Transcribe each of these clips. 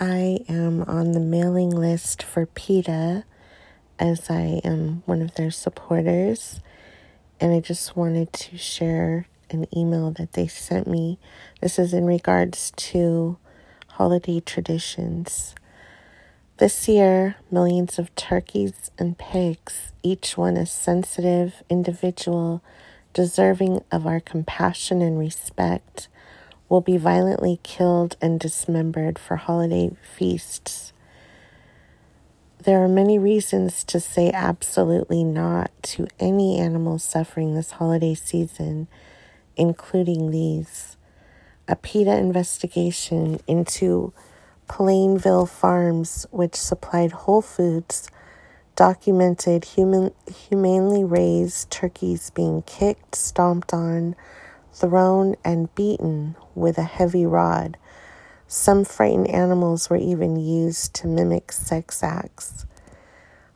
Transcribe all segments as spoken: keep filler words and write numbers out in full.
I am on the mailing list for PETA, as I am one of their supporters, and I just wanted to share an email that they sent me. This is in regards to holiday traditions. This year, millions of turkeys and pigs, each one a sensitive individual deserving of our compassion and respect, will be violently killed and dismembered for holiday feasts. There are many reasons to say absolutely not to any animal suffering this holiday season, including these. A PETA investigation into Plainville Farms, which supplied Whole Foods, documented human, humanely raised turkeys being kicked, stomped on, thrown, and beaten with a heavy rod. Some frightened animals were even used to mimic sex acts.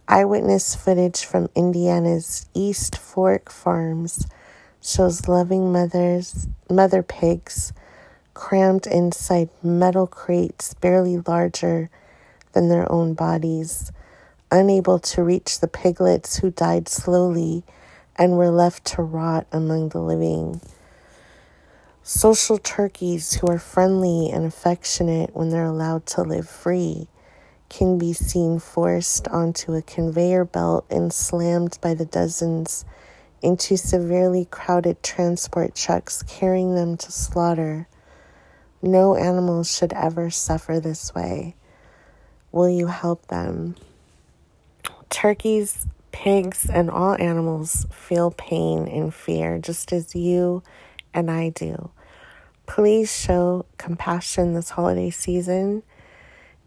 Eyewitness footage from Indiana's East Fork Farms shows loving mothers, mother pigs crammed inside metal crates barely larger than their own bodies, unable to reach the piglets who died slowly and were left to rot among the living. Social turkeys who are friendly and affectionate when they're allowed to live free can be seen forced onto a conveyor belt and slammed by the dozens into severely crowded transport trucks carrying them to slaughter. No animal should ever suffer this way. Will you help them? Turkeys, pigs, and all animals feel pain and fear just as you and I do. Please show compassion this holiday season.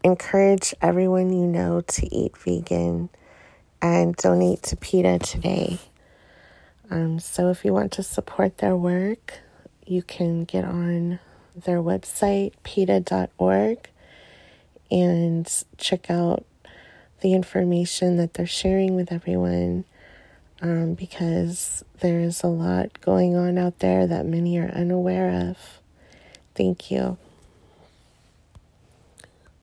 Encourage everyone you know to eat vegan and donate to PETA today. Um, so if you want to support their work, you can get on their website, PETA dot org, and check out the information that they're sharing with everyone. Um, because there's a lot going on out there that many are unaware of. Thank you.